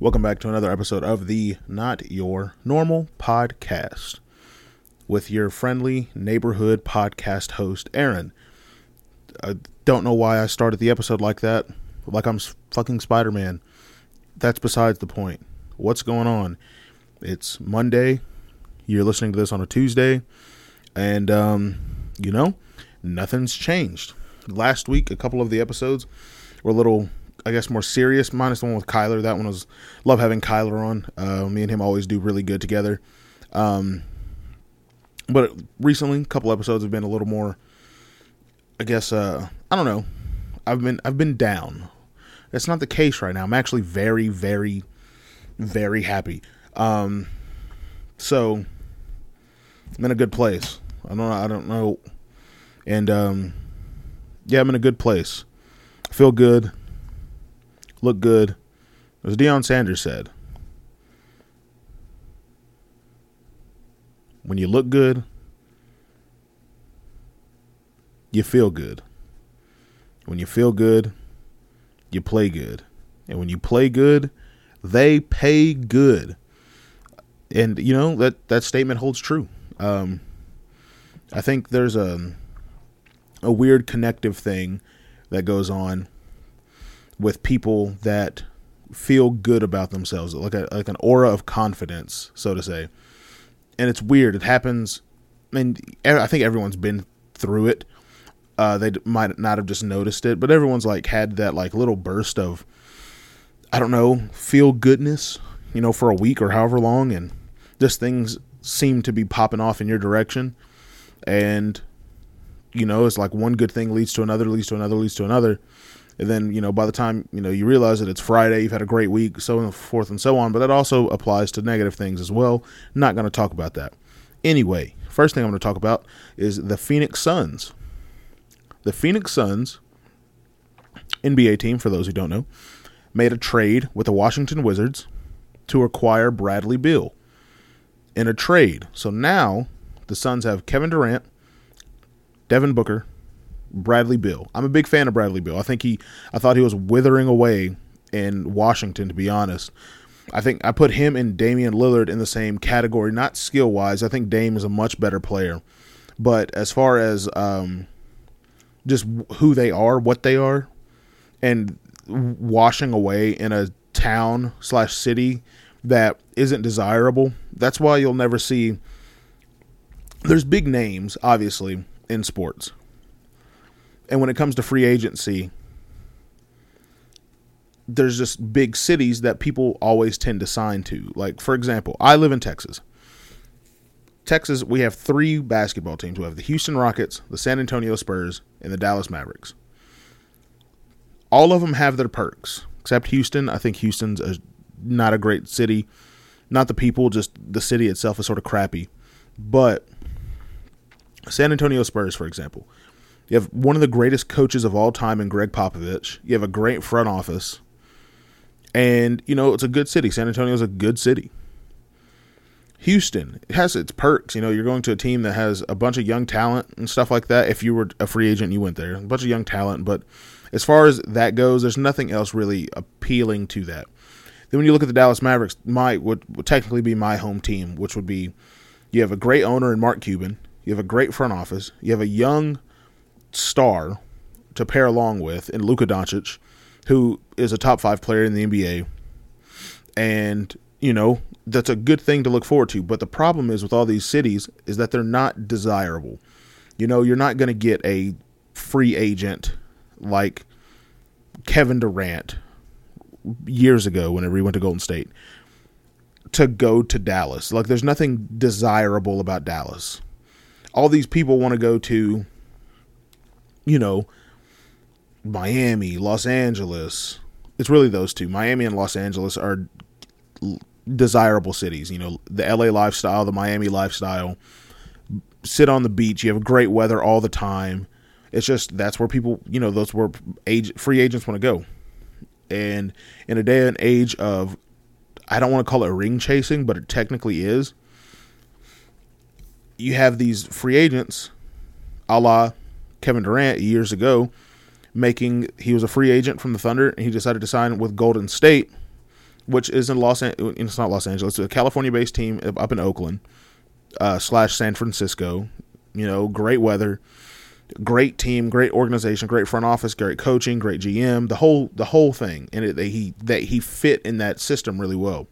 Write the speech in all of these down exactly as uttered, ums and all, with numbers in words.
Welcome back to another episode of the Not Your Normal Podcast with your friendly neighborhood podcast host, Aaron. I don't know why I started the episode like that, like I'm fucking Spider-Man. That's besides the point. What's going on? It's Monday. You're listening to this on a Tuesday. And, um, you know, nothing's changed. Last week, a couple of the episodes were a little, I guess, more serious, minus the one with Kyler. That one was, love having Kyler on. Uh, me and him always do really good together. Um, but recently, a couple episodes have been a little more, I guess, uh, I don't know. I've been, I've been down. That's not the case right now. I'm actually very, very, very happy. Um, so I'm in a good place. I don't, I don't know. And, um, yeah, I'm in a good place. I feel good. Look good. As Deion Sanders said, when you look good, you feel good. When you feel good, you play good. And when you play good, they pay good. And, you know, that, that statement holds true. Um, I think there's a, a weird connective thing that goes on with people that feel good about themselves, like a, like an aura of confidence, so to say. And it's weird. It happens. And I think everyone's been through it. Uh, they might not have just noticed it, but everyone's like had that like little burst of, I don't know, feel goodness, you know, for a week or however long. And just things seem to be popping off in your direction. And, you know, it's like one good thing leads to another, leads to another, leads to another. And then, you know, by the time, you know, you realize that it's Friday, you've had a great week, so forth and so on. But that also applies to negative things as well. Not going to talk about that. Anyway, first thing I'm going to talk about is the Phoenix Suns. The Phoenix Suns, N B A team, for those who don't know, made a trade with the Washington Wizards to acquire Bradley Beal in a trade. So now the Suns have Kevin Durant, Devin Booker, Bradley Beal. I'm a big fan of Bradley Beal. I think he, I thought he was withering away in Washington, to be honest. I think I put him and Damian Lillard in the same category, not skill-wise. I think Dame is a much better player. But as far as, um, just who they are, what they are, and washing away in a town slash city that isn't desirable. That's why you'll never see. There's big names, obviously, in sports. And when it comes to free agency, there's just big cities that people always tend to sign to. Like, for example, I live in Texas. Texas, we have three basketball teams. We have the Houston Rockets, the San Antonio Spurs, and the Dallas Mavericks. All of them have their perks, except Houston. I think Houston's a, not a great city. Not the people, just the city itself is sort of crappy. But San Antonio Spurs, for example, you have one of the greatest coaches of all time in Greg Popovich. You have a great front office. And, you know, it's a good city. San Antonio's a good city. Houston, it has its perks. You know, you're going to a team that has a bunch of young talent and stuff like that. If you were a free agent, you went there. A bunch of young talent. But as far as that goes, there's nothing else really appealing to that. Then when you look at the Dallas Mavericks, my would, would technically be my home team, which would be you have a great owner in Mark Cuban. You have a great front office. You have a young star to pair along with in Luka Doncic, who is a top five player in the N B A. And, you know, that's a good thing to look forward to. But the problem is with all these cities is that they're not desirable. You know, you're not going to get a free agent like Kevin Durant years ago whenever he went to Golden State to go to Dallas. Like, there's nothing desirable about Dallas. All these people want to go to, you know, Miami, Los Angeles. It's really those two. Miami and Los Angeles are desirable cities. You know, the L A lifestyle, the Miami lifestyle, sit on the beach. You have great weather all the time. It's just, that's where people, you know, those where age, free agents want to go. And in a day and age of, I don't want to call it ring chasing, but it technically is. You have these free agents, a la Kevin Durant years ago, making, he was a free agent from the Thunder and he decided to sign with Golden State, which is in Los An- it's not Los Angeles, it's a California-based team up in Oakland uh, slash San Francisco. You know, great weather, great team, great organization, great front office, great coaching, great G M, the whole the whole thing. And it, they, he that he fit in that system really well.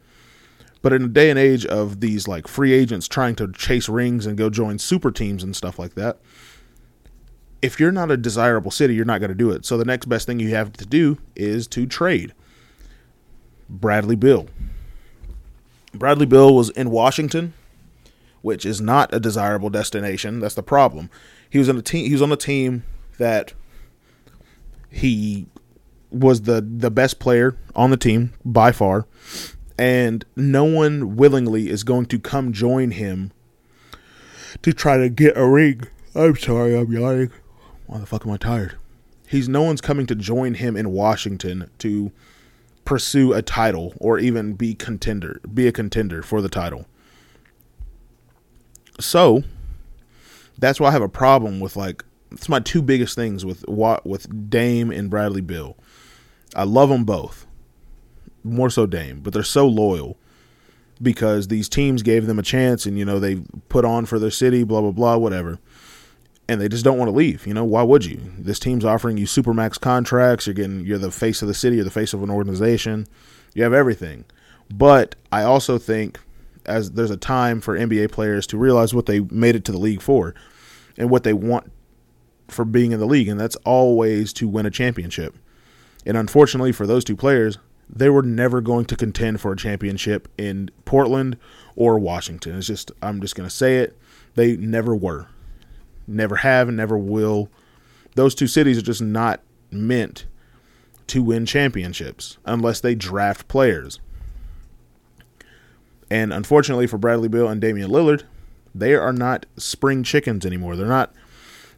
But in a day and age of these like free agents trying to chase rings and go join super teams and stuff like that, if you're not a desirable city, you're not going to do it. So the next best thing you have to do is to trade. Bradley Beal. Bradley Beal was in Washington, which is not a desirable destination. That's the problem. He was on a team. He was on a team that he was the the best player on the team by far, and no one willingly is going to come join him to try to get a ring. I'm sorry, I'm yawning. Why the fuck am I tired? He's no one's coming to join him in Washington to pursue a title or even be contender, be a contender for the title. So that's why I have a problem with, like, it's my two biggest things with with Dame and Bradley Beal. I love them both, more so Dame, but they're so loyal because these teams gave them a chance and, you know, they put on for their city, blah blah blah, whatever. And they just don't want to leave. You know, why would you? This team's offering you supermax contracts. You're getting, you're the face of the city. You're the face of an organization. You have everything. But I also think as there's a time for N B A players to realize what they made it to the league for and what they want for being in the league. And that's always to win a championship. And unfortunately for those two players, they were never going to contend for a championship in Portland or Washington. It's just, I'm just going to say it. They never were. Never have and never will. Those two cities are just not meant to win championships unless they draft players. And unfortunately for Bradley Beal and Damian Lillard, they are not spring chickens anymore. They're not,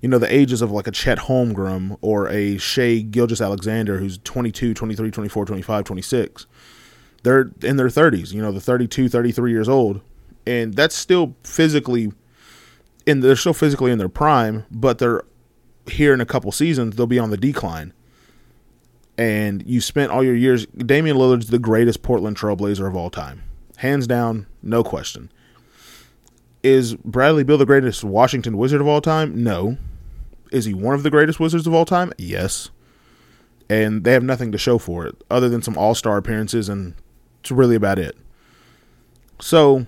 you know, the ages of like a Chet Holmgren or a Shai Gilgeous-Alexander who's twenty-two, twenty-three, twenty-four, twenty-five, twenty-six. They're in their thirties, you know, the thirty-two, thirty-three years old. And that's still physically... And they're still physically in their prime, but they're here in a couple seasons, they'll be on the decline. And you spent all your years... Damian Lillard's the greatest Portland Trailblazer of all time. Hands down, no question. Is Bradley Beal the greatest Washington Wizard of all time? No. Is he one of the greatest Wizards of all time? Yes. And they have nothing to show for it, other than some all-star appearances, and it's really about it. So...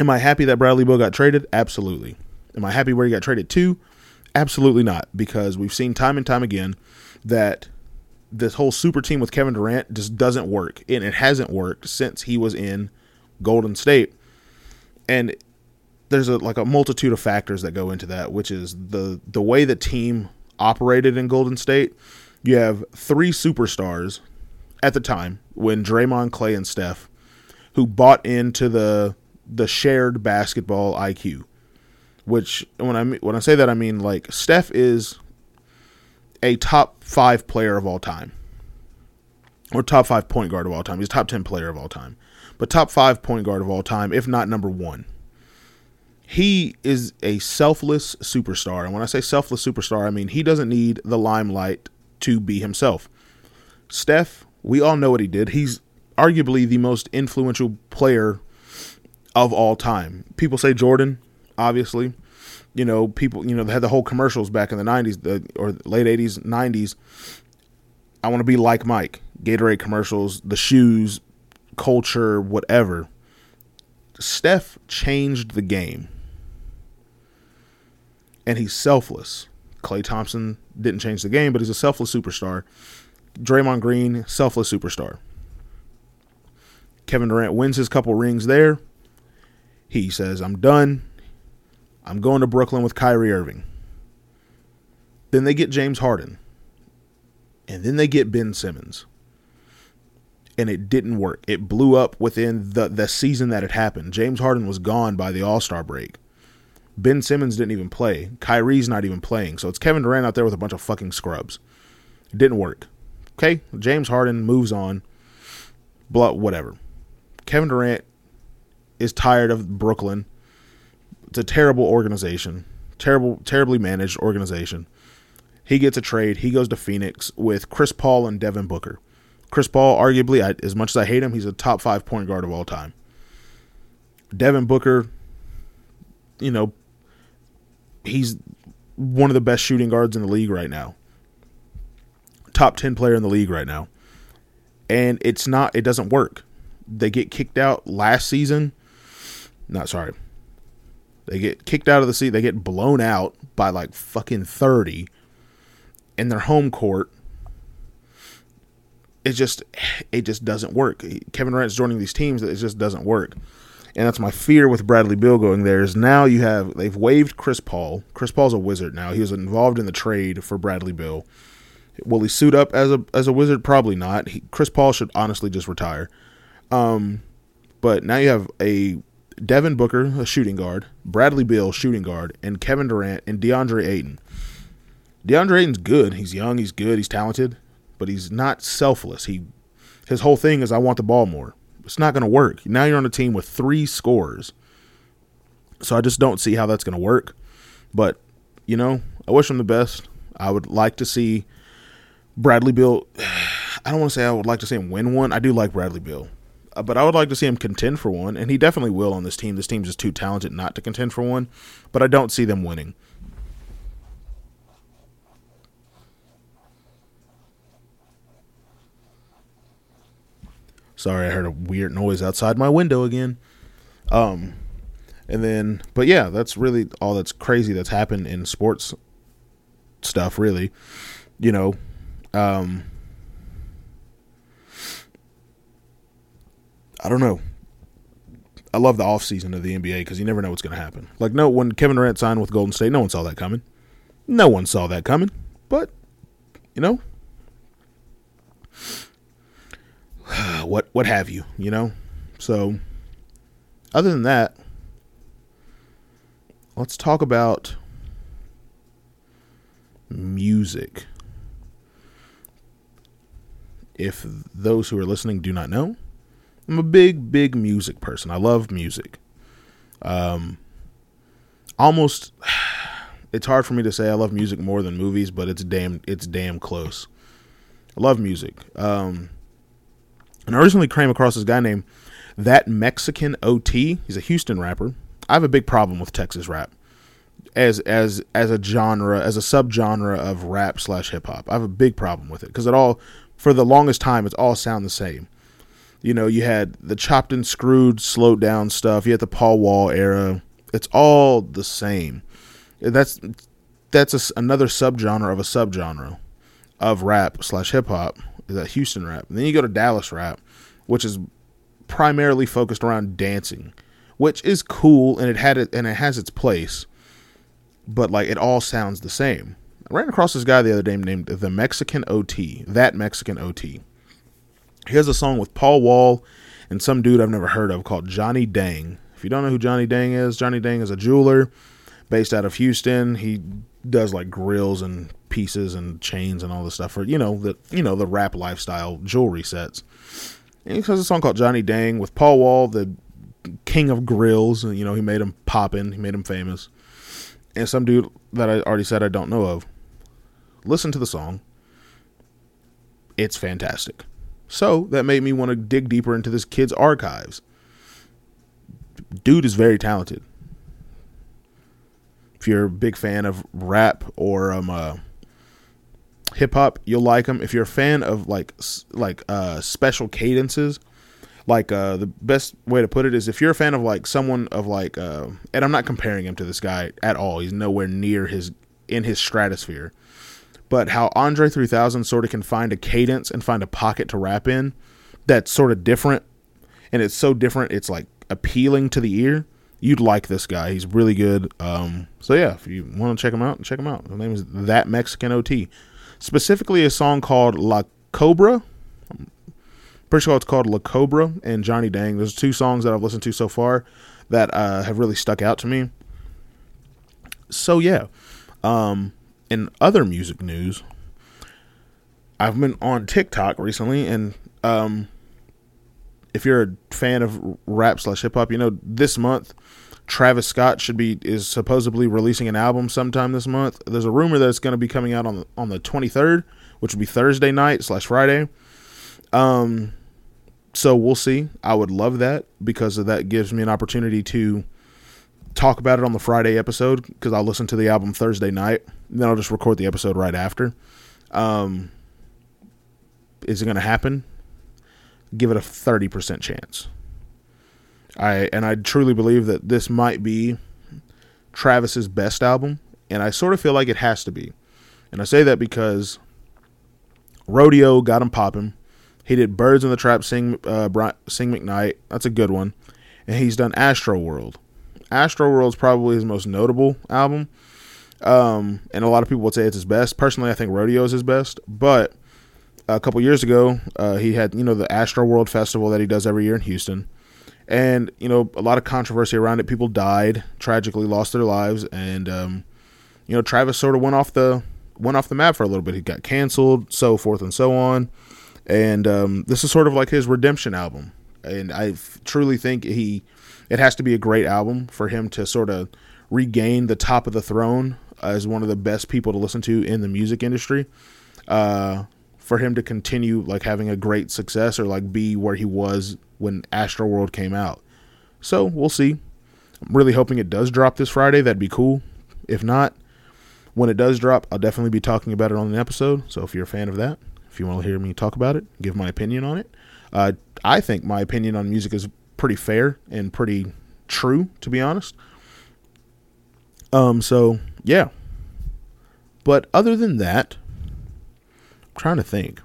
am I happy that Bradley Beal got traded? Absolutely. Am I happy where he got traded to? Absolutely not, because we've seen time and time again that this whole super team with Kevin Durant just doesn't work, and it hasn't worked since he was in Golden State. And there's a, like a multitude of factors that go into that, which is the, the way the team operated in Golden State. You have three superstars at the time when Draymond, Clay, and Steph, who bought into the... the shared basketball I Q, which when I when I say that, I mean like Steph is a top five player of all time or top five point guard of all time. He's a top ten player of all time, but top five point guard of all time, if not number one. He is a selfless superstar. And when I say selfless superstar, I mean, he doesn't need the limelight to be himself. Steph, we all know what he did. He's arguably the most influential player of all time. People say Jordan, obviously, you know, people, you know, they had the whole commercials back in the nineties the, or late eighties, nineties. I want to be like Mike, Gatorade commercials, the shoes, culture, whatever. Steph changed the game. And he's selfless. Klay Thompson didn't change the game, but he's a selfless superstar. Draymond Green, selfless superstar. Kevin Durant wins his couple rings there. He says, I'm done. I'm going to Brooklyn with Kyrie Irving. Then they get James Harden. And then they get Ben Simmons. And it didn't work. It blew up within the, the season that it happened. James Harden was gone by the All-Star break. Ben Simmons didn't even play. Kyrie's not even playing. So it's Kevin Durant out there with a bunch of fucking scrubs. It didn't work. Okay? James Harden moves on. Blah, whatever. Kevin Durant is tired of Brooklyn. It's a terrible organization. Terrible, terribly managed organization. He gets a trade. He goes to Phoenix with Chris Paul and Devin Booker. Chris Paul, arguably, I, as much as I hate him, he's a top five point guard of all time. Devin Booker, you know, he's one of the best shooting guards in the league right now. Top ten player in the league right now. And it's not, it doesn't work. They get kicked out last season. Not sorry. They get kicked out of the seat. They get blown out by like fucking thirty in their home court. It just, it just doesn't work. Kevin Durant's joining these teams that it just doesn't work. And that's my fear with Bradley Beal going there is now you have, they've waived Chris Paul. Chris Paul's a Wizard now. He was involved in the trade for Bradley Beal. Will he suit up as a as a Wizard? Probably not. He, Chris Paul should honestly just retire. Um, but now you have a Devin Booker, a shooting guard, Bradley Beal, shooting guard, and Kevin Durant and DeAndre Ayton. DeAndre Ayton's good. He's young. He's good. He's talented. But he's not selfless. He, his whole thing is, I want the ball more. It's not going to work. Now you're on a team with three scorers. So I just don't see how that's going to work. But, you know, I wish him the best. I would like to see Bradley Beal. I don't want to say I would like to see him win one. I do like Bradley Beal. But I would like to see him contend for one, and he definitely will on this team. This team's just too talented not to contend for one, but I don't see them winning. Sorry, I heard a weird noise outside my window again. Um, and then, but yeah, that's really all that's crazy that's happened in sports stuff, really. You know, um, I don't know. I love the offseason of the N B A because you never know what's going to happen. Like, no, when Kevin Durant signed with Golden State, no one saw that coming. No one saw that coming. But, you know, what what have you, you know? So, other than that, let's talk about music. If those who are listening do not know, I'm a big, big music person. I love music. Um, almost, it's hard for me to say I love music more than movies, but it's damn, it's damn close. I love music. Um, and I recently came across this guy named That Mexican O T. He's a Houston rapper. I have a big problem with Texas rap as as as a genre, as a subgenre of rap slash hip hop. I have a big problem with it because it all, for the longest time, it's all sound the same. You know, you had the chopped and screwed, slowed down stuff. You had the Paul Wall era. It's all the same. That's that's a, another subgenre of a subgenre of rap slash hip hop. That Houston rap. And then you go to Dallas rap, which is primarily focused around dancing, which is cool and it had it and it has its place. But like it all sounds the same. I ran across this guy the other day named the Mexican O T. That Mexican O T. He has a song with Paul Wall and some dude I've never heard of called Johnny Dang. If you don't know who Johnny Dang is, Johnny Dang is a jeweler based out of Houston. He does like grills and pieces and chains and all this stuff for, you know, the, you know, the rap lifestyle jewelry sets. And he has a song called Johnny Dang with Paul Wall, the king of grills. You know, he made him poppin'. He made him famous. And some dude that I already said I don't know of. Listen to the song. It's fantastic. So that made me want to dig deeper into this kid's archives. Dude is very talented. If you're a big fan of rap or um, uh, hip hop, you'll like him. If you're a fan of like like uh, special cadences, like uh, the best way to put it is if you're a fan of like someone of like, uh, and I'm not comparing him to this guy at all. He's nowhere near his in his stratosphere. But how Andre three thousand sort of can find a cadence and find a pocket to rap in that's sort of different. And it's so different, it's like appealing to the ear. You'd like this guy. He's really good. Um, so, yeah, if you want to check him out, check him out. His name is That Mexican O T. Specifically a song called La Cobra. I'm pretty sure it's called La Cobra and Johnny Dang. There's two songs that I've listened to so far that uh, have really stuck out to me. So, yeah. Um... In other music news, I've been on TikTok recently, and um, if you're a fan of rap slash hip hop, you know this month Travis Scott should be is supposedly releasing an album sometime this month. There's a rumor that it's going to be coming out on the, on the twenty-third, which would be Thursday night slash Friday. Um, so we'll see. I would love that because that gives me an opportunity to talk about it on the Friday episode because I'll listen to the album Thursday night. And then I'll just record the episode right after. Um, is it going to happen? Give it a thirty percent chance. I and I truly believe that this might be Travis's best album, and I sort of feel like it has to be. And I say that because Rodeo got him popping. He did Birds in the Trap, Sing, uh, Sing McKnight. That's a good one. And he's done Astroworld. Astroworld's probably his most notable album. Um, and a lot of people would say it's his best. Personally, I think Rodeo is his best. But a couple years ago, uh, he had, you know, the Astroworld Festival that he does every year in Houston. And, you know, a lot of controversy around it. People died, tragically lost their lives. And, um, you know, Travis sort of went off the went off the map for a little bit. He got canceled, so forth and so on. And um, this is sort of like his redemption album. And I f- truly think he it has to be a great album for him to sort of regain the top of the throne as one of the best people to listen to in the music industry. Uh, for him to continue like having a great success or like be where he was when Astroworld came out. So we'll see. I'm really hoping it does drop this Friday. That'd be cool. If not, when it does drop, I'll definitely be talking about it on an episode. So if you're a fan of that, if you want to hear me talk about it, give my opinion on it. Uh, I think my opinion on music is pretty fair and pretty true, to be honest. Um, so yeah, but other than that, I'm trying to think,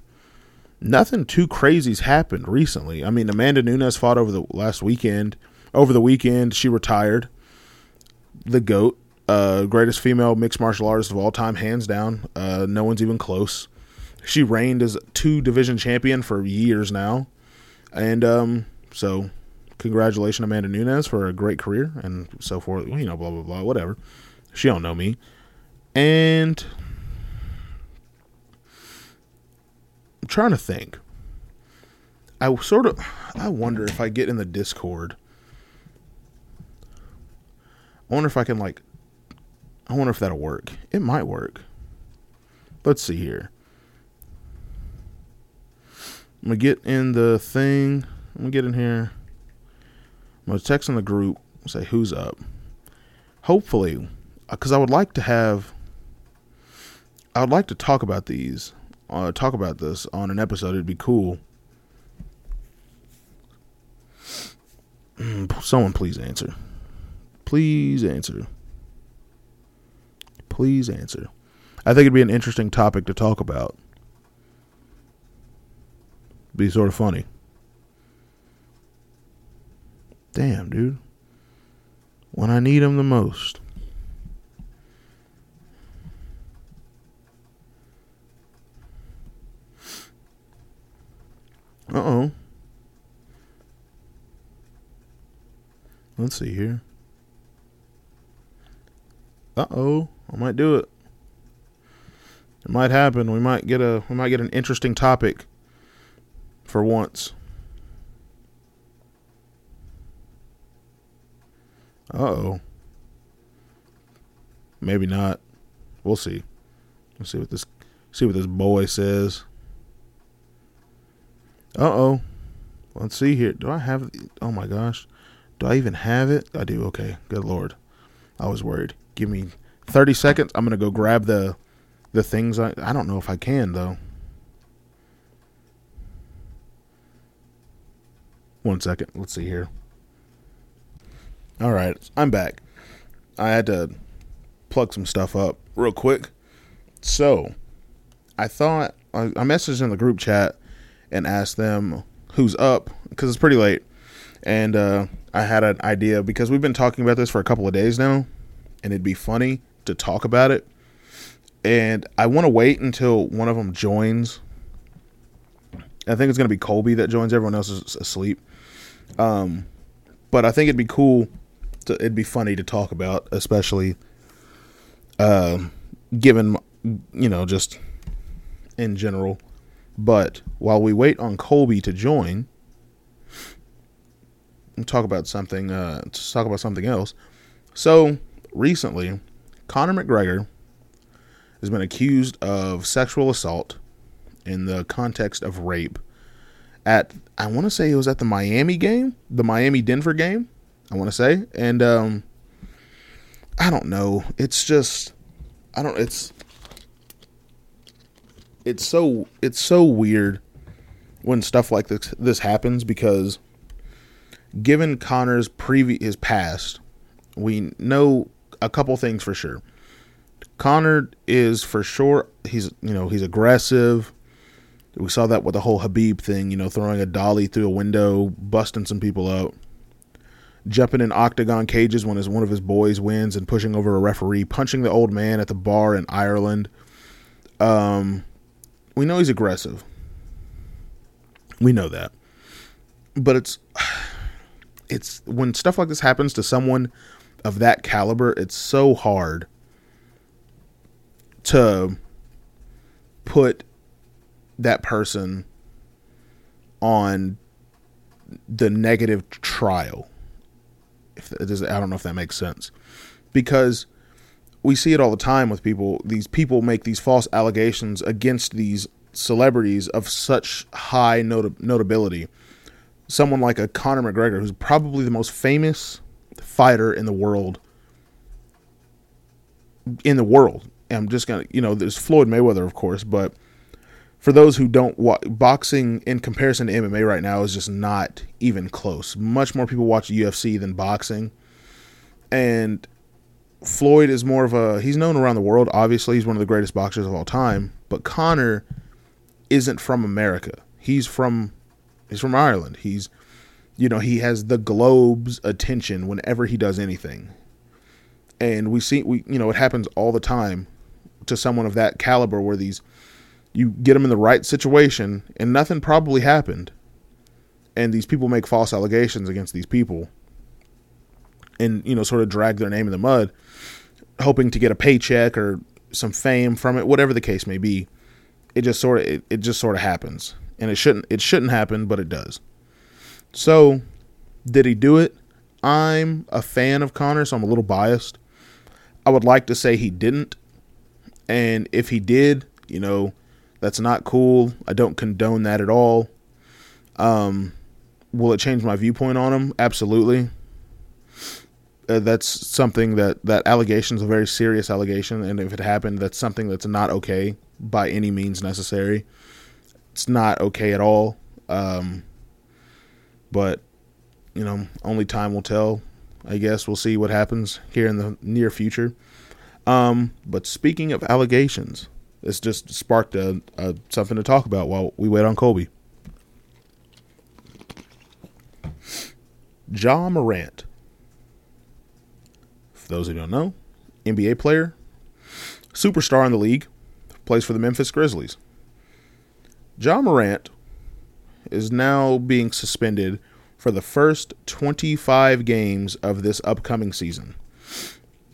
nothing too crazy's happened recently. I mean, Amanda Nunes fought over the last weekend, over the weekend, she retired. The GOAT, uh, greatest female mixed martial artist of all time, hands down. Uh, no one's even close. She reigned as two division champion for years now. And, um, so congratulations, Amanda Nunes, for a great career and so forth, you know, blah, blah, blah, whatever. She don't know me. And I'm trying to think. I sort of, I wonder if I get in the Discord. I wonder if I can like, I wonder if that'll work. It might work. Let's see here. I'm going to get in the thing. I'm going to get in here. I'm going to text in the group, say who's up. Hopefully, because I would like to have, I would like to talk about these, uh, talk about this on an episode. It'd be cool. Someone please answer. Please answer. Please answer. I think it'd be an interesting topic to talk about. It'd be sort of funny. Damn, dude. When I need him the most. Uh-oh. Let's see here. Uh-oh. I might do it. It might happen. We might get a we might get an interesting topic for once. Uh-oh. Maybe not. We'll see. Let's see what this see what this boy says. Uh-oh. Let's see here. Do I have the, oh my gosh. Do I even have it? I do. Okay. Good Lord. I was worried. Give me thirty seconds. I'm going to go grab the the things. I, I don't know if I can though. One second. Let's see here. All right, I'm back. I had to plug some stuff up real quick. So I thought I, I messaged in the group chat and asked them who's up because it's pretty late. And uh, I had an idea because we've been talking about this for a couple of days now and it'd be funny to talk about it. And I want to wait until one of them joins. I think it's going to be Kolby that joins. Everyone else is asleep. Um, but I think it'd be cool. To, it'd be funny to talk about, especially uh, given, you know, just in general. But while we wait on Kolby to join, we'll talk about something. Uh, let's talk about something else. So recently, Conor McGregor has been accused of sexual assault in the context of rape at, I want to say it was at the Miami game, the Miami-Denver game, I want to say. And um, I don't know. It's just, I don't, it's, it's so, it's so weird when stuff like this, this happens, because given Conor's previous, his past, we know a couple things for sure. Connor is for sure, he's, you know, he's aggressive. We saw that with the whole Habib thing, you know, throwing a dolly through a window, busting some people out, jumping in octagon cages when his, one of his boys wins and pushing over a referee, punching the old man at the bar in Ireland. Um, we know he's aggressive. We know that. But it's, it's when stuff like this happens to someone of that caliber, it's so hard to put that person on the negative trial. If that is, I don't know if that makes sense, because we see it all the time with people. These people make these false allegations against these celebrities of such high not- notability. Someone like a Conor McGregor, who's probably the most famous fighter in the world, in the world. I'm just going to, you know, there's Floyd Mayweather, of course, but for those who don't watch, boxing in comparison to M M A right now is just not even close. Much more people watch U F C than boxing. And Floyd is more of a, he's known around the world. Obviously, he's one of the greatest boxers of all time, but Conor isn't from America. He's from, he's from Ireland. He's, you know, he has the globe's attention whenever he does anything. And we see, we, you know, it happens all the time to someone of that caliber, where these, you get them in the right situation and nothing probably happened, and these people make false allegations against these people and, you know, sort of drag their name in the mud, hoping to get a paycheck or some fame from it, whatever the case may be. It just sort of, it, it just sort of happens, and it shouldn't, it shouldn't happen, but it does. So did he do it? I'm a fan of Conor, so I'm a little biased. I would like to say he didn't. And if he did, you know, that's not cool. I don't condone that at all. Um, will it change my viewpoint on him? Absolutely. Uh, that's something that, that allegation is a very serious allegation. And if it happened, that's something that's not okay by any means necessary. It's not okay at all. Um, but, you know, only time will tell. I guess we'll see what happens here in the near future. Um, but speaking of allegations, it's just sparked a, a, something to talk about while we wait on Kolby. Ja Morant, for those who don't know, N B A player, superstar in the league, plays for the Memphis Grizzlies. Ja Morant is now being suspended for the first twenty-five games of this upcoming season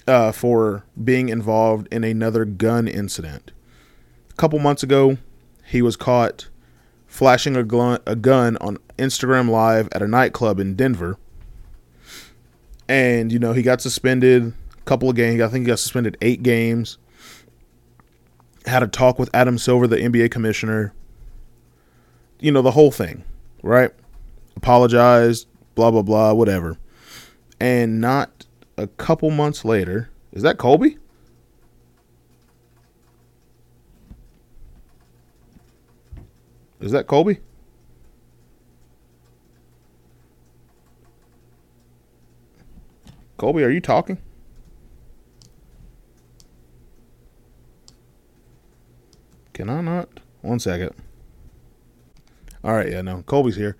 uh, for being involved in another gun incident. A couple months ago, he was caught flashing a, gl- a gun on Instagram Live at a nightclub in Denver. And, you know, he got suspended a couple of games. I think he got suspended eight games. Had a talk with Adam Silver, the N B A commissioner. You know, the whole thing, right? Apologized, blah, blah, blah, whatever. And not a couple months later, is that Kolby? Is that Kolby? Kolby, are you talking? Can I not? One second. All right, yeah, no, Kolby's here.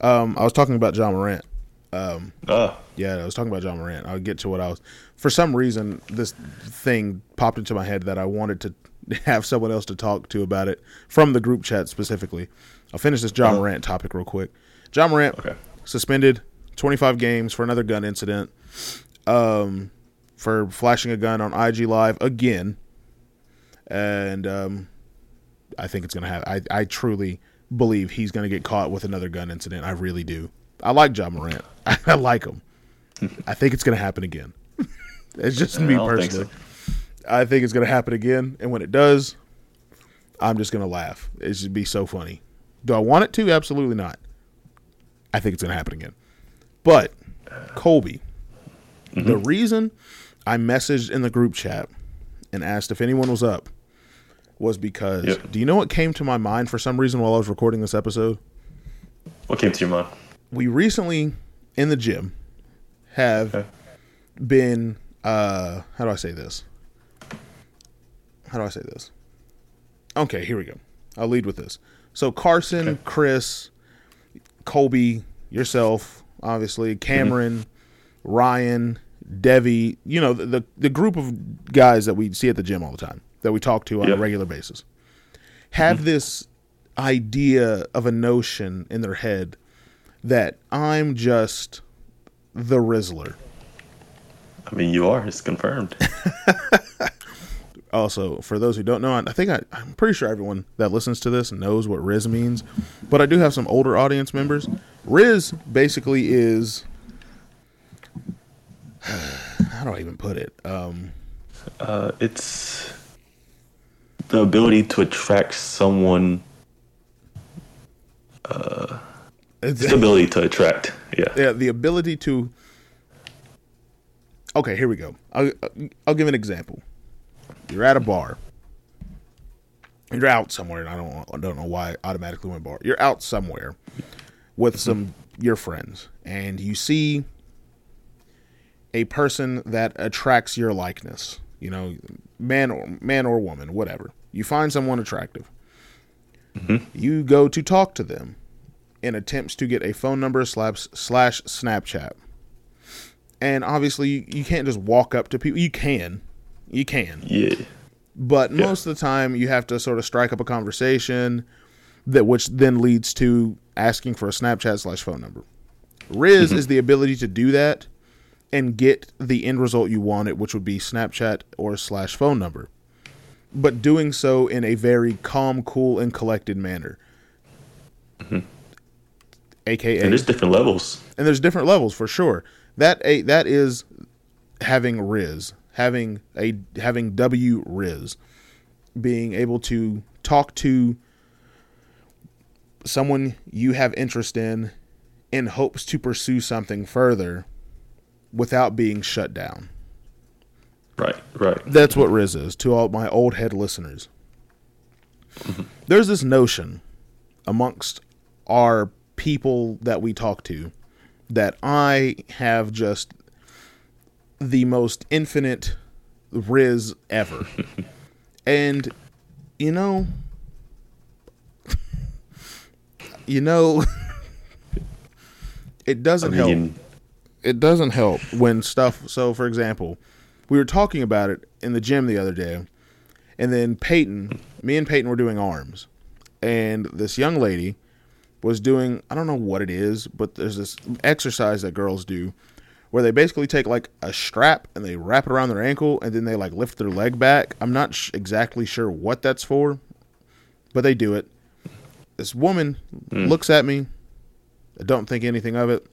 Um, I was talking about Ja Morant. Um, uh. Yeah, I was talking about Ja Morant. I'll get to what I was. For some reason, this thing popped into my head that I wanted to have someone else to talk to about it from the group chat specifically. I'll finish this Ja uh-huh. Morant topic real quick. Ja Morant, okay. Suspended twenty-five games for another gun incident, um, for flashing a gun on I G Live again. And um, I think it's going to happen. I, I truly believe he's going to get caught with another gun incident. I really do. I like Ja Morant. I, I like him. I think it's going to happen again. It's just me I personally. Think so. I think it's going to happen again, and when it does, I'm just going to laugh. It should be so funny. Do I want it to? Absolutely not. I think it's going to happen again. But Kolby, mm-hmm. the reason I messaged in the group chat and asked if anyone was up was because, yep. do you know what came to my mind for some reason while I was recording this episode? What came to your mind? We recently, in the gym, have okay. been, uh, how do I say this? How do I say this? Okay, here we go. I'll lead with this. So Carson, okay. Chris, Kolby, yourself, obviously, Cameron, mm-hmm. Ryan, Devi, you know, the, the, the group of guys that we see at the gym all the time, that we talk to on yep. a regular basis, have mm-hmm. this idea of a notion in their head that I'm just the Rizzler. I mean, you are. It's confirmed. Also, for those who don't know, I think I, I'm pretty sure everyone that listens to this knows what Rizz means, but I do have some older audience members. Rizz basically is, how do I even put it? Um, uh, it's the ability to attract someone. Uh, it's the ability to attract. Yeah. Yeah. The ability to. Okay, here we go. I'll, I'll give an example. You're at a bar. You're out somewhere, and I don't I don't know why I automatically went bar. You're out somewhere with some your friends, and you see a person that attracts your likeness. You know, man or man or woman, whatever. You find someone attractive. Mm-hmm. You go to talk to them in attempts to get a phone number slash slash Snapchat. And obviously, you, you can't just walk up to people. You can. You can. Yeah. But yeah. most of the time, you have to sort of strike up a conversation, that which then leads to asking for a Snapchat slash phone number. Rizz mm-hmm. is the ability to do that and get the end result you wanted, which would be Snapchat or slash phone number. But doing so in a very calm, cool, and collected manner. Mm-hmm. A K A. And there's different levels. And there's different levels, for sure. That a, that is having Rizz. Having a having W Rizz, being able to talk to someone you have interest in, in hopes to pursue something further, without being shut down. Right, right. That's what Rizz is to all my old head listeners. Mm-hmm. There's this notion amongst our people that we talk to that I have just. The most infinite Rizz ever. And, you know, you know, it doesn't I mean, help. It doesn't help when stuff. So, for example, we were talking about it in the gym the other day. And then Peyton, me and Peyton were doing arms. And this young lady was doing, I don't know what it is, but there's this exercise that girls do, where they basically take like a strap and they wrap it around their ankle and then they like lift their leg back. I'm not sh- exactly sure what that's for, but they do it. This woman mm. looks at me. I don't think anything of it.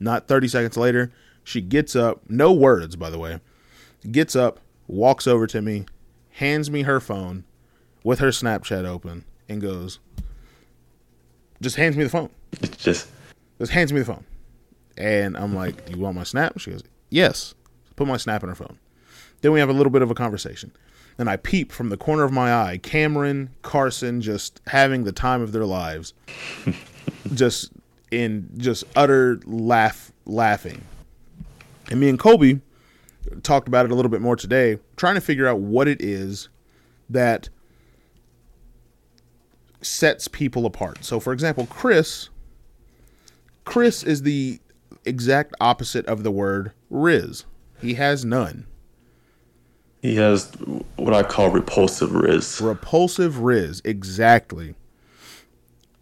Not thirty seconds later, she gets up. No words, by the way. Gets up, walks over to me, hands me her phone with her Snapchat open and goes, just hands me the phone. Just, just hands me the phone. And I'm like, do you want my Snap? She goes, yes. Put my Snap in her phone. Then we have a little bit of a conversation. And I peep from the corner of my eye, Cameron, Carson, just having the time of their lives. just in just utter laugh, laughing. And me and Kolby talked about it a little bit more today, trying to figure out what it is that sets people apart. So, for example, Chris. Chris is the exact opposite of the word Rizz. He has none. He has what I call repulsive Rizz. Repulsive Rizz, exactly.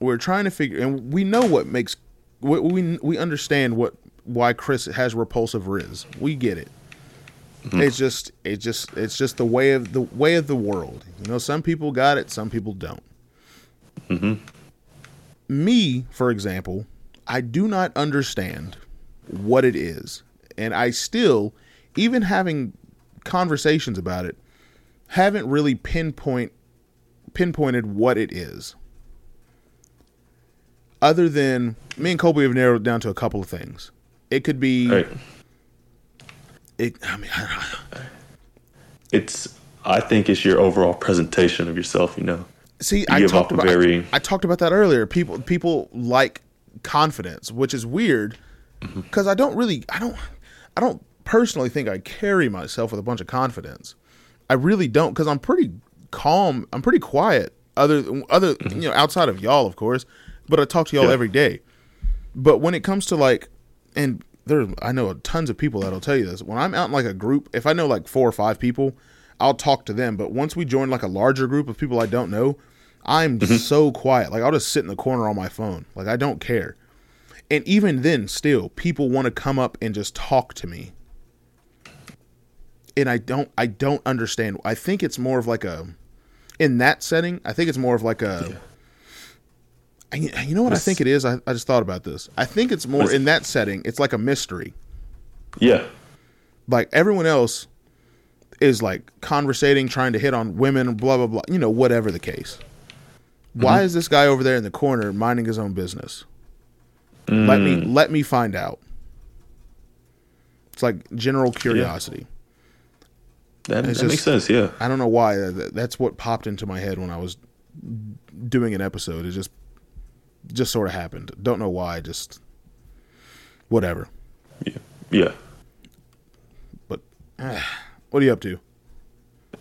We're trying to figure, and we know what makes, we we, we understand what why Chris has repulsive Rizz. We get it. Mm-hmm. It's just it just it's just the way of the way of the world. You know, some people got it, some people don't. Mm-hmm. Me, for example. I do not understand what it is. And I still, even having conversations about it, haven't really pinpoint pinpointed what it is. other than me and Kolby have narrowed it down to a couple of things. It could be. Right. It. I mean, I don't know. It's. I think it's your overall presentation of yourself. You know. See, you I talked about. Very... I, I talked about that earlier. People. People like confidence, which is weird, because mm-hmm. I don't really. I don't. I don't personally think I carry myself with a bunch of confidence. I really don't, because I'm pretty calm. I'm pretty quiet. Other. Other. Mm-hmm. You know, outside of y'all, of course. But I talk to y'all yeah. every day. But when it comes to like, and there, I know tons of people that'll tell you this. When I'm out in like a group, if I know like four or five people, I'll talk to them. But once we join like a larger group of people I don't know, I'm mm-hmm. so quiet. Like I'll just sit in the corner on my phone. Like I don't care. And even then, still, people want to come up and just talk to me. And I don't, I don't understand. I think it's more of like a, in that setting, I think it's more of like a. Yeah. You know what I think it is? I, I just thought about this. I think it's more in that setting. It's like a mystery. Yeah. Like everyone else is like conversating, trying to hit on women, blah, blah, blah. You know, whatever the case. Mm-hmm. Why is this guy over there in the corner minding his own business? Mm. Let me let me find out. It's like general curiosity. Yeah. That, that just, makes sense, yeah. I don't know why. That's what popped into my head when I was doing an episode. It just... just sort of happened. Don't know why. Just whatever. Yeah. Yeah. But uh, what are you up to?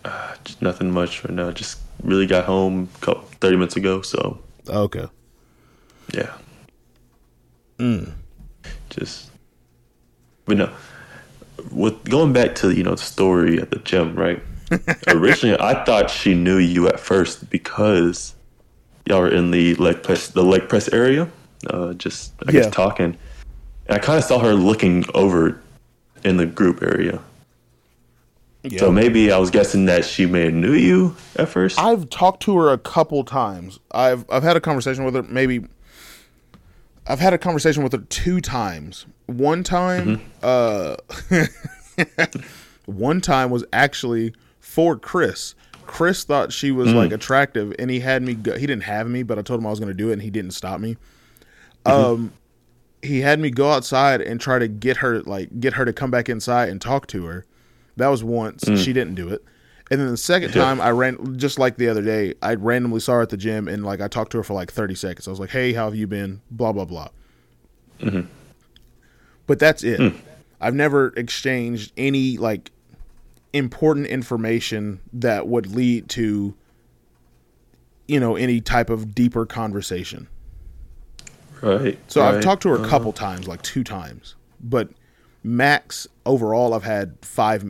Uh, just nothing much right now. Just really got home couple, thirty minutes ago. So okay. Yeah. Mm. Just. But no. With going back to you know the story at the gym, right? Originally, I thought she knew you at first because. Y'all were in the leg press, the leg press area, uh, just I yeah. guess talking. And I kind of saw her looking over in the group area. Yeah. So maybe I was guessing that she may have knew you at first. I've talked to her a couple times. I've I've had a conversation with her. Maybe I've had a conversation with her two times. One time, mm-hmm. uh, one time was actually for Chris. Chris thought she was mm. like attractive, and he had me go. He didn't have me, but I told him I was going to do it, and he didn't stop me. Mm-hmm. Um, he had me go outside and try to get her, like get her to come back inside and talk to her. That was once mm. she didn't do it, and then the second yeah. time I ran, just like the other day, I randomly saw her at the gym, and like I talked to her for like thirty seconds. I was like, "Hey, how have you been?" Blah blah blah. Mm-hmm. But that's it. Mm. I've never exchanged any like. Important information that would lead to, you know, any type of deeper conversation. Right. So right. I've talked to her a couple uh, times, like two times, but max overall, I've had five,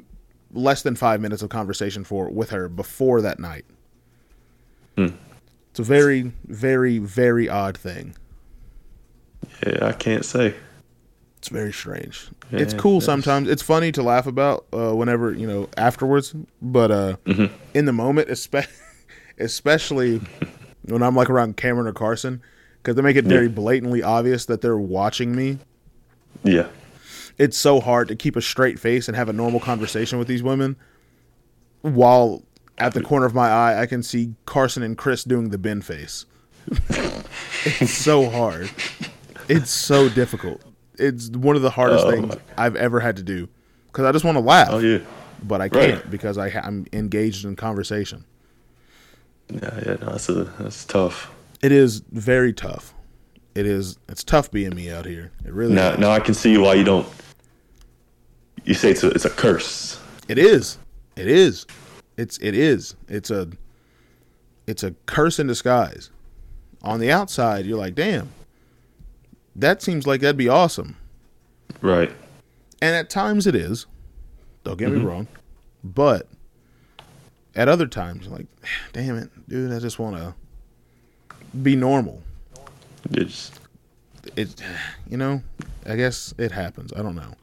less than five minutes of conversation for with her before that night. Hmm. It's a very, very, very odd thing. Yeah, I can't say. It's very strange. Yeah, it's cool yes. sometimes. It's funny to laugh about uh, whenever, you know, afterwards. But uh, mm-hmm. in the moment, espe- especially when I'm like around Cameron or Carson, because they make it very yeah. blatantly obvious that they're watching me. Yeah. It's so hard to keep a straight face and have a normal conversation with these women while at the corner of my eye, I can see Carson and Chris doing the Ben face. It's so hard. It's so difficult. It's one of the hardest oh, things I've ever had to do because I just want to laugh. Oh, yeah. But I can't right. because I, I'm engaged in conversation. Yeah, yeah, no, that's, a, that's tough. It is very tough. It is. It's tough being me out here. It really now, is. Now I can see why you don't. You say it's a, it's a curse. It is. It is. It's it is. It's a. It's a curse in disguise. On the outside, you're like, damn. That seems like that'd be awesome. Right. And at times it is. Don't get mm-hmm. me wrong. But at other times, like, damn it, dude, I just want to be normal. It's, it, you know, I guess it happens. I don't know.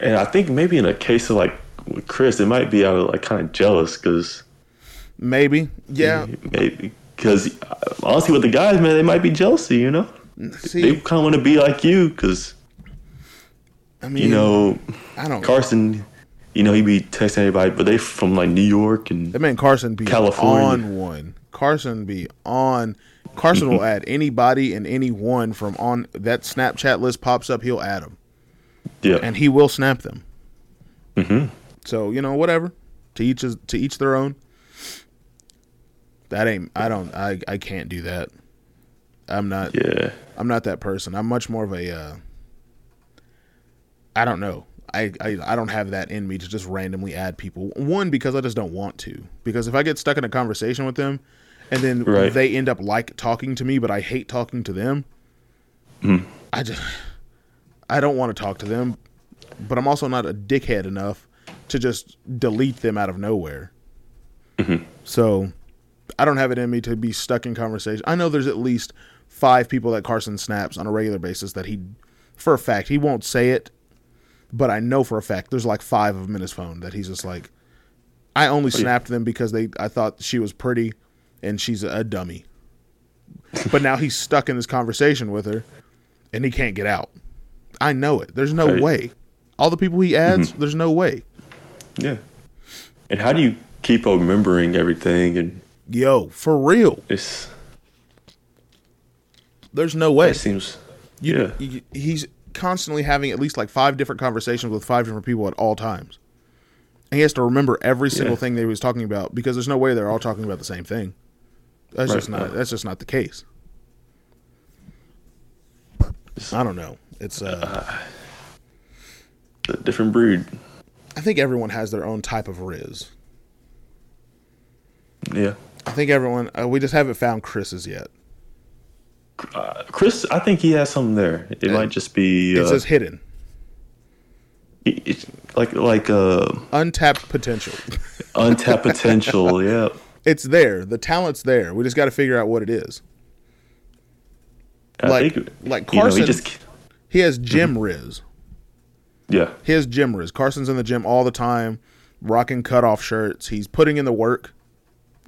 And I think maybe in a case of, like, with Chris, it might be out of, like, kind of jealous because. Maybe. Yeah. Maybe. Because honestly, with the guys, man, they might be jealousy, you know? See, they kind of want to be like you because, I mean, you know, I don't Carson, you know, he be texting everybody, but they from, like, New York and California. That man Carson be California. On one. Carson be on. Carson will add anybody and anyone from on that Snapchat list pops up. He'll add them. Yeah, and he will snap them. Mm-hmm. So you know, whatever. To each is, to each their own. That ain't. I don't. I, I can't do that. I'm not. Yeah. I'm not that person. I'm much more of a. Uh, I don't know. I, I I don't have that in me to just randomly add people. One, because I just don't want to. Because if I get stuck in a conversation with them, and then right. they end up like talking to me, but I hate talking to them. Mm. I just I don't want to talk to them, but I'm also not a dickhead enough to just delete them out of nowhere. Mm-hmm. So I don't have it in me to be stuck in conversation. I know there's at least five people that Carson snaps on a regular basis that he, for a fact, he won't say it. But I know for a fact there's like five of them in his phone that he's just like, I only snapped them because they I thought she was pretty and she's a dummy. But now he's stuck in this conversation with her and he can't get out. I know it. There's no way. All the people he adds, mm-hmm. there's no way. Yeah. And how do you keep on remembering everything? And Yo, for real. It's, there's no way. It seems, you, yeah. You, he's... constantly having at least like five different conversations with five different people at all times, and he has to remember every single yeah. thing they was talking about, because there's no way they're all talking about the same thing. That's right. just not that's just not the case. I don't know. It's uh, uh a different breed. I think everyone has their own type of rizz. Yeah, I think everyone uh, we just haven't found Chris's yet. Uh, Chris, I think he has something there. It and might just be uh, it's just hidden. It, it, like like uh, untapped potential. Untapped potential. Yeah, it's there. The talent's there. We just got to figure out what it is. I like think, like Carson, you know, he, just... he has gym mm-hmm. rizz. Yeah, he has gym rizz. Carson's in the gym all the time, rocking cutoff shirts. He's putting in the work.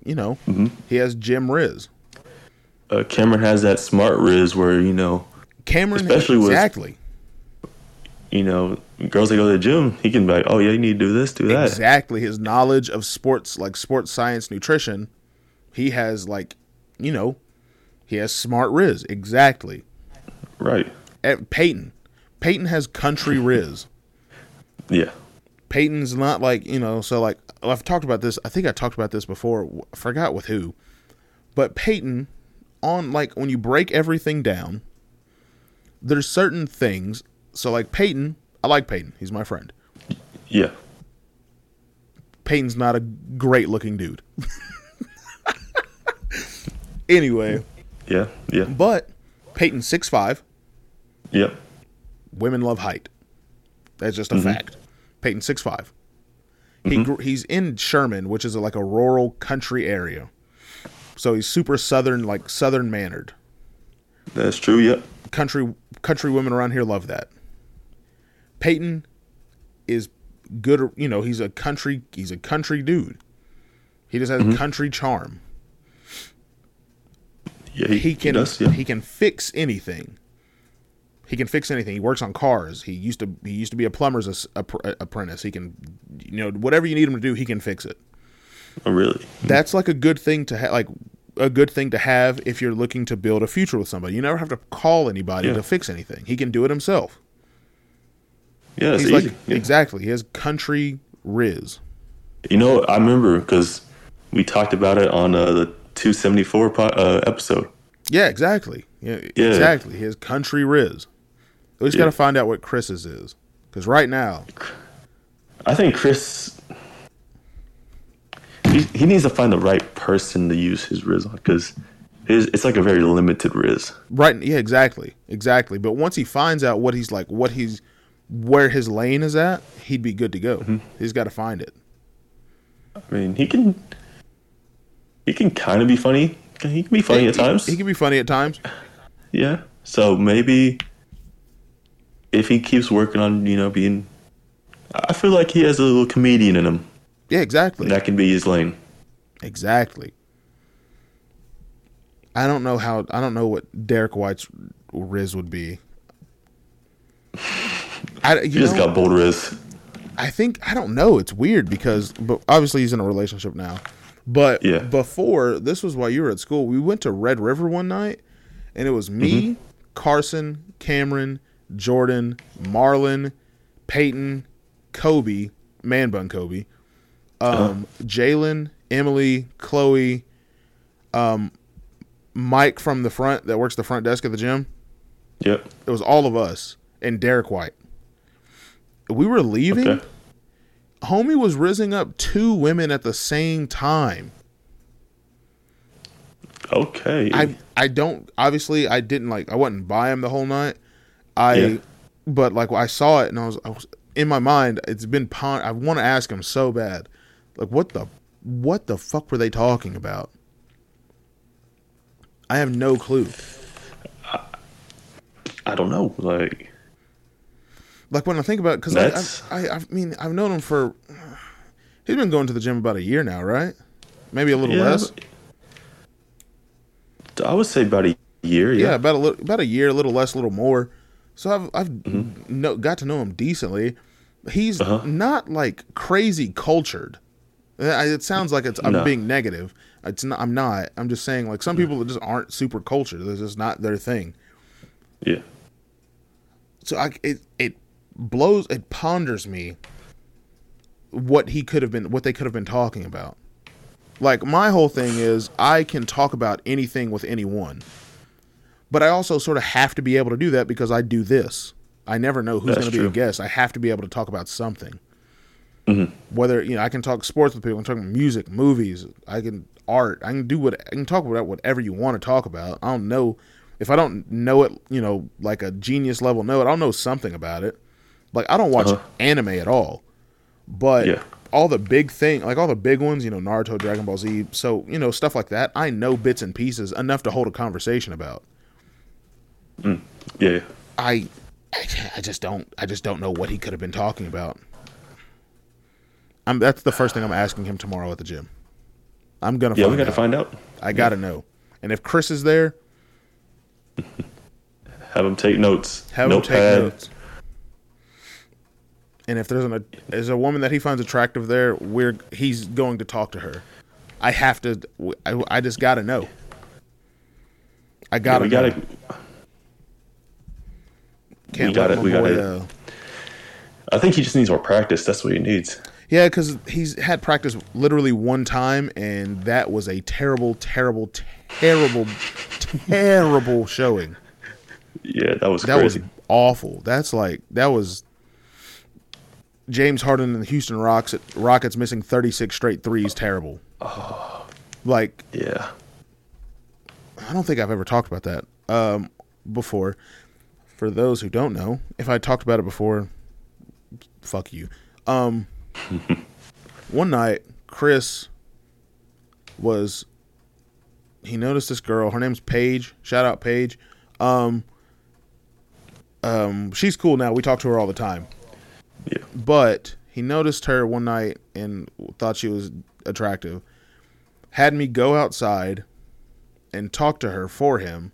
You know, mm-hmm. he has gym rizz. Uh, Cameron has that smart rizz where, you know, Cameron, especially with, exactly. you know, girls that go to the gym, he can be like, oh, yeah, you need to do this, do that. Exactly. His knowledge of sports, like sports science, nutrition, he has like, you know, he has smart rizz. Exactly. Right. At Peyton. Peyton has country rizz. Yeah. Peyton's not like, you know, so like, I've talked about this. I think I talked about this before. I forgot with who. But Peyton... on like when you break everything down, there's certain things. So like Peyton, I like Peyton. He's my friend. Yeah. Peyton's not a great looking dude. Anyway. Yeah, yeah. But Peyton's six five. Yeah. Women love height. That's just a mm-hmm. fact. Peyton's six five. Mm-hmm. He gr- he's in Sherman, which is a, like a rural country area. So he's super southern, like southern mannered. That's true, yep. Yeah. Country country women around here love that. Peyton is good, you know, he's a country he's a country dude. He just has mm-hmm. a country charm. Yeah, he, he can he, does, yeah. he can fix anything. He can fix anything. He works on cars. He used to he used to be a plumber's a, a, apprentice. He can, you know, whatever you need him to do, he can fix it. Oh, really? That's like a good thing to ha- like a good thing to have if you're looking to build a future with somebody. You never have to call anybody yeah. to fix anything. He can do it himself. Yeah, that's He's easy. Like, yeah. Exactly. He has country rizz. You know, I remember because we talked about it on uh, the two seventy-four po- uh, episode. Yeah, exactly. Yeah, yeah, exactly. He has country rizz. We just yeah. got to find out what Chris's is, because right now, I think Chris. He, he needs to find the right person to use his rizz on, because it's like a very limited rizz. Right. Yeah, exactly. Exactly. But once he finds out what he's like, what he's, where his lane is at, he'd be good to go. Mm-hmm. He's got to find it. I mean, he can, he can kind of be funny. He can be funny he, at times. He, he can be funny at times. Yeah. So maybe if he keeps working on, you know, being, I feel like he has a little comedian in him. Yeah, exactly. That can be his lane. Exactly. I don't know how. I don't know what Derek White's rizz would be. I, you he just know, got bold rizz. I think I don't know. It's weird because, but obviously he's in a relationship now. But yeah. before, this was while you were at school, we went to Red River one night, and it was me, mm-hmm. Carson, Cameron, Jordan, Marlon, Peyton, Kolby, Man Bun Kolby, um, uh-huh. Jalen, Emily, Chloe, um, Mike from the front that works the front desk at the gym. Yep. It was all of us and Derek White. We were leaving. Okay. Homie was rizzing up two women at the same time. Okay. I I don't obviously I didn't like I wasn't by him the whole night. I yeah. but like I saw it and I was, I was in my mind it's been pon- I want to ask him so bad. Like what the what the fuck were they talking about? I have no clue. I, I don't know. Like Like when I think about it, because I, I, I mean, I've known him for, he's been going to the gym about a year now, right? Maybe a little yeah, less. I would say about a year. Yeah, yeah about a little, about a year, a little less, a little more. So I've, I've mm-hmm. no, got to know him decently. He's uh-huh. not like crazy cultured. It sounds like it's I'm no. being negative. It's not. I'm not. I'm just saying like some people just aren't super cultured. This is not their thing. Yeah. So I it it. blows it ponders me what he could have been what they could have been talking about. Like my whole thing is I can talk about anything with anyone, but I also sort of have to be able to do that because I do this. I never know who's going to be a guest. I have to be able to talk about something, mm-hmm. whether you know I can talk sports with people, I'm talking music, movies, I can art, I can do what I can talk about whatever you want to talk about. I don't know if I don't know it, you know, like a genius level know it. I'll know something about it. Like, I don't watch uh-huh. anime at all, but yeah. all the big thing, like all the big ones, you know, Naruto, Dragon Ball Z, so, you know, stuff like that, I know bits and pieces enough to hold a conversation about. Mm. Yeah. I, I just don't, I just don't know what he could have been talking about. I'm, that's the first thing I'm asking him tomorrow at the gym. I'm going to yeah, find out. Yeah, we got to find out. I got to yeah. know. And if Chris is there. Have him take notes. Have Notepad. him take notes. And if there's an there's a woman that he finds attractive there, we're he's going to talk to her. I have to. I, I just gotta know. I gotta. Yeah, we know. gotta. Can't we gotta. We gotta. Uh, I think he just needs more practice. That's what he needs. Yeah, because he's had practice literally one time, and that was a terrible, terrible, terrible, terrible showing. Yeah, that was that crazy. was awful. That's like that was. James Harden and the Houston Rockets, Rockets missing thirty-six straight threes, terrible. Oh, like, yeah. I don't think I've ever talked about that um, before. For those who don't know, if I talked about it before, fuck you. Um, one night, Chris was, he noticed this girl. Her name's Paige. Shout out Paige. Um, um, she's cool now. We talk to her all the time. Yeah. But he noticed her one night and thought she was attractive. Had me go outside and talk to her for him.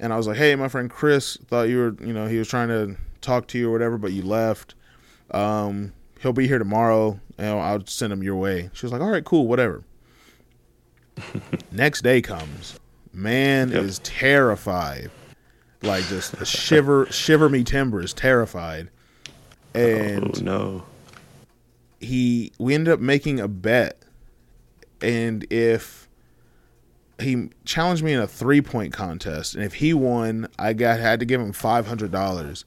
And I was like, hey, my friend Chris thought you were, you know, he was trying to talk to you or whatever, but you left. Um, he'll be here tomorrow. And I'll send him your way. She was like, all right, cool, whatever. Next day comes. Man yep. is terrified. Like just the shiver, shiver me timber is terrified. And oh, no. he, we ended up making a bet, and if he challenged me in a three-point contest, and if he won, I got had to give him five hundred dollars.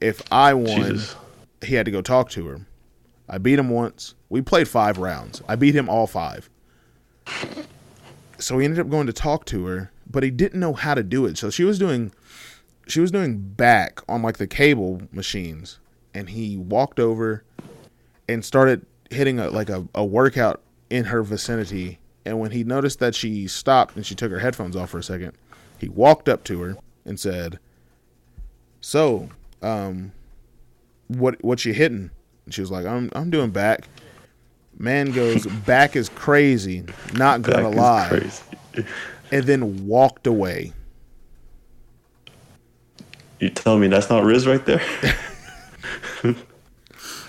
If I won, Jesus. he had to go talk to her. I beat him once. We played five rounds. I beat him all five. So we ended up going to talk to her, but he didn't know how to do it. So she was doing, she was doing back on like the cable machines. And he walked over and started hitting a, like a, a workout in her vicinity. And when he noticed that she stopped and she took her headphones off for a second, he walked up to her and said, so, um, what, what you hitting? And she was like, I'm, I'm doing back. Man goes, back is crazy. Not gonna lie. And then walked away. You telling me that's not Rizz right there?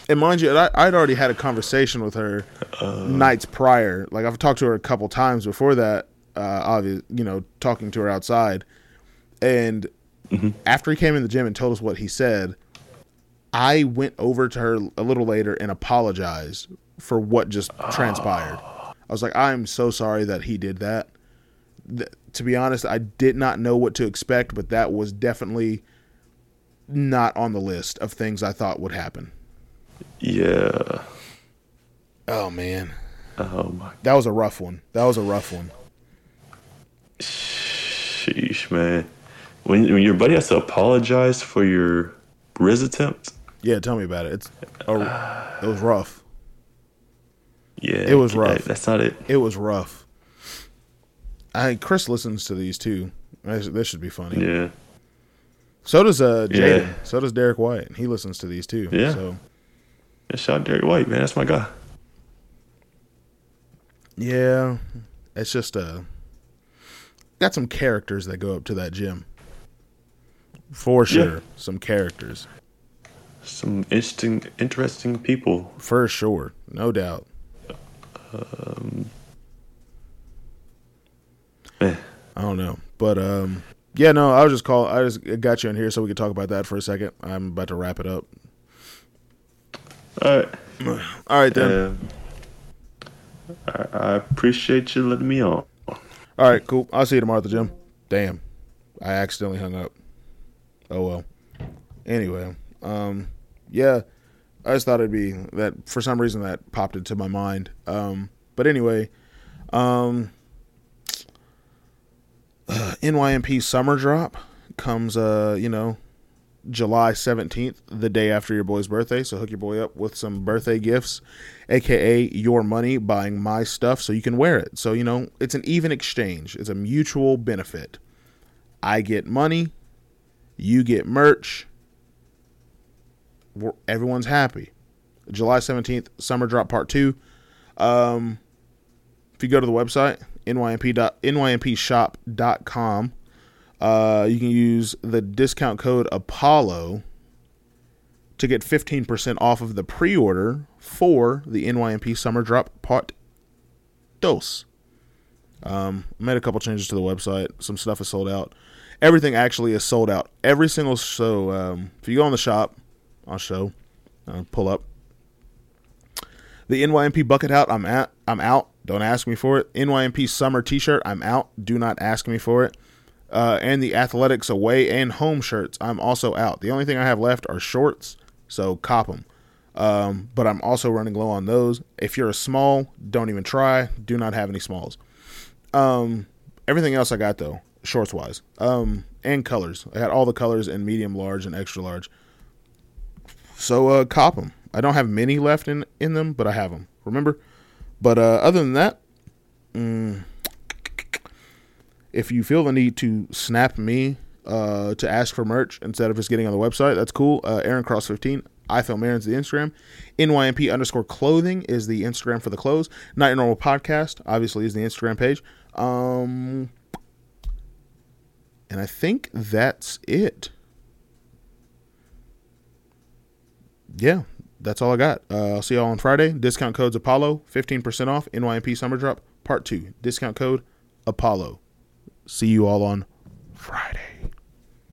And mind you, I, I'd already had a conversation with her uh, nights prior. Like, I've talked to her a couple times before that, uh, obviously, you know, talking to her outside. And mm-hmm. after he came in the gym and told us what he said, I went over to her a little later and apologized for what just oh. transpired. I was like, I'm so sorry that he did that. Th- to be honest, I did not know what to expect, but that was definitely not on the list of things I thought would happen. Yeah. Oh, man. Oh, my God. That was a rough one. That was a rough one. Sheesh, man. When, when your buddy has to apologize for your rizz attempt? Yeah, tell me about it. It's a, uh, it was rough. Yeah. It was rough. That's not it. It was rough. I Chris listens to these, too. This should be funny. Yeah. So does uh, Jaden. Yeah. So does Derek White. And he listens to these, too. Yeah. So. Yeah, shout out Derek White, man. That's my guy. Yeah. It's just uh, got some characters that go up to that gym. For sure. Yeah. Some characters. Some interesting interesting people. For sure. No doubt. Um, eh. I don't know. But, um, yeah, no, I was just call. I just got you in here so we could talk about that for a second. I'm about to wrap it up. All right. All right, then. Um, I, I appreciate you letting me on. All right, cool. I'll see you tomorrow at the gym. Damn. I accidentally hung up. Oh, well. Anyway, um, yeah, I just thought it'd be that for some reason that popped into my mind. Um, but anyway, um, uh, N Y M P summer drop comes, uh, you know, July seventeenth, the day after your boy's birthday. So hook your boy up with some birthday gifts, A K A your money, buying my stuff so you can wear it. So, you know, it's an even exchange. It's a mutual benefit. I get money. You get merch. We're, everyone's happy. July seventeenth, Summer Drop Part two. Um, if you go to the website, N Y M P shop dot com, uh, you can use the discount code APOLLO to get fifteen percent off of the pre-order for the N Y M P Summer Drop Part two. Um, made a couple changes to the website. Some stuff is sold out. Everything actually is sold out. Every single show. Um, if you go on the shop, I'll show, uh, pull up the N Y M P bucket hat. I'm at. I'm out. Don't ask me for it. N Y M P summer T-shirt. I'm out. Do not ask me for it. Uh, and the athletics away and home shirts. I'm also out. The only thing I have left are shorts. So cop them. Um, but I'm also running low on those. If you're a small, don't even try. Do not have any smalls. Um, everything else I got though. Shorts wise, um, and colors. I had all the colors in medium, large, and extra large. So uh, cop them. I don't have many left in, in them, but I have them. Remember. But uh, other than that, mm, if you feel the need to snap me uh, to ask for merch instead of just getting on the website, that's cool. Uh, Aaron Cross fifteen. I film Aaron's the Instagram. N Y M P underscore clothing is the Instagram for the clothes. Not Your Normal Podcast obviously is the Instagram page. Um. And I think that's it. Yeah, that's all I got. Uh, I'll see y'all on Friday. Discount code's APOLLO. fifteen percent off. N Y M P Summer Drop Part two. Discount code APOLLO. See you all on Friday.